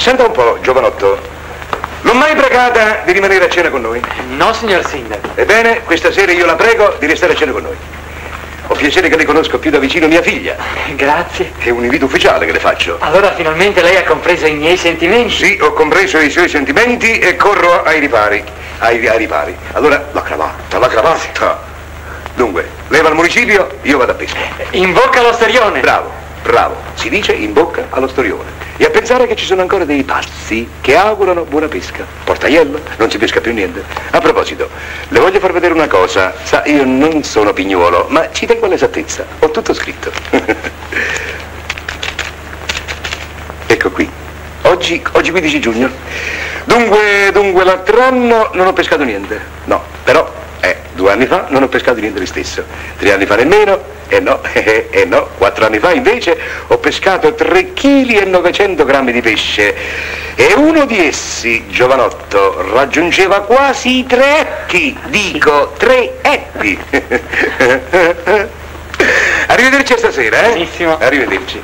Senta un po', giovanotto, l'ho mai pregata di rimanere a cena con noi? No, signor Sindaco. Ebbene, questa sera io la prego di restare a cena con noi. Ho piacere che le conosco più da vicino mia figlia. Grazie. È un invito ufficiale che le faccio. Allora finalmente lei ha compreso i miei sentimenti. Sì, ho compreso i suoi sentimenti e corro ai ripari. Ai ripari. Allora, la cravatta. Dunque, lei va al municipio, io vado a pesca. In bocca allo storione. Bravo. Si dice in bocca allo storione. E a pensare che ci sono ancora dei pazzi che augurano buona pesca. Portaiello, non si pesca più niente. A proposito, le voglio far vedere una cosa. Sa, io non sono pignuolo, ma ci tengo all'esattezza. Ho tutto scritto. Ecco qui. Oggi 15 giugno. Dunque, l'altro anno non ho pescato niente. No, però... 2 anni fa non ho pescato niente lo stesso, 3 anni fa nemmeno, e no, 4 anni fa invece ho pescato 3,9 kg di pesce e uno di essi, giovanotto, raggiungeva quasi i 3 etti, dico 3 etti. Arrivederci stasera, eh? Benissimo. Arrivederci.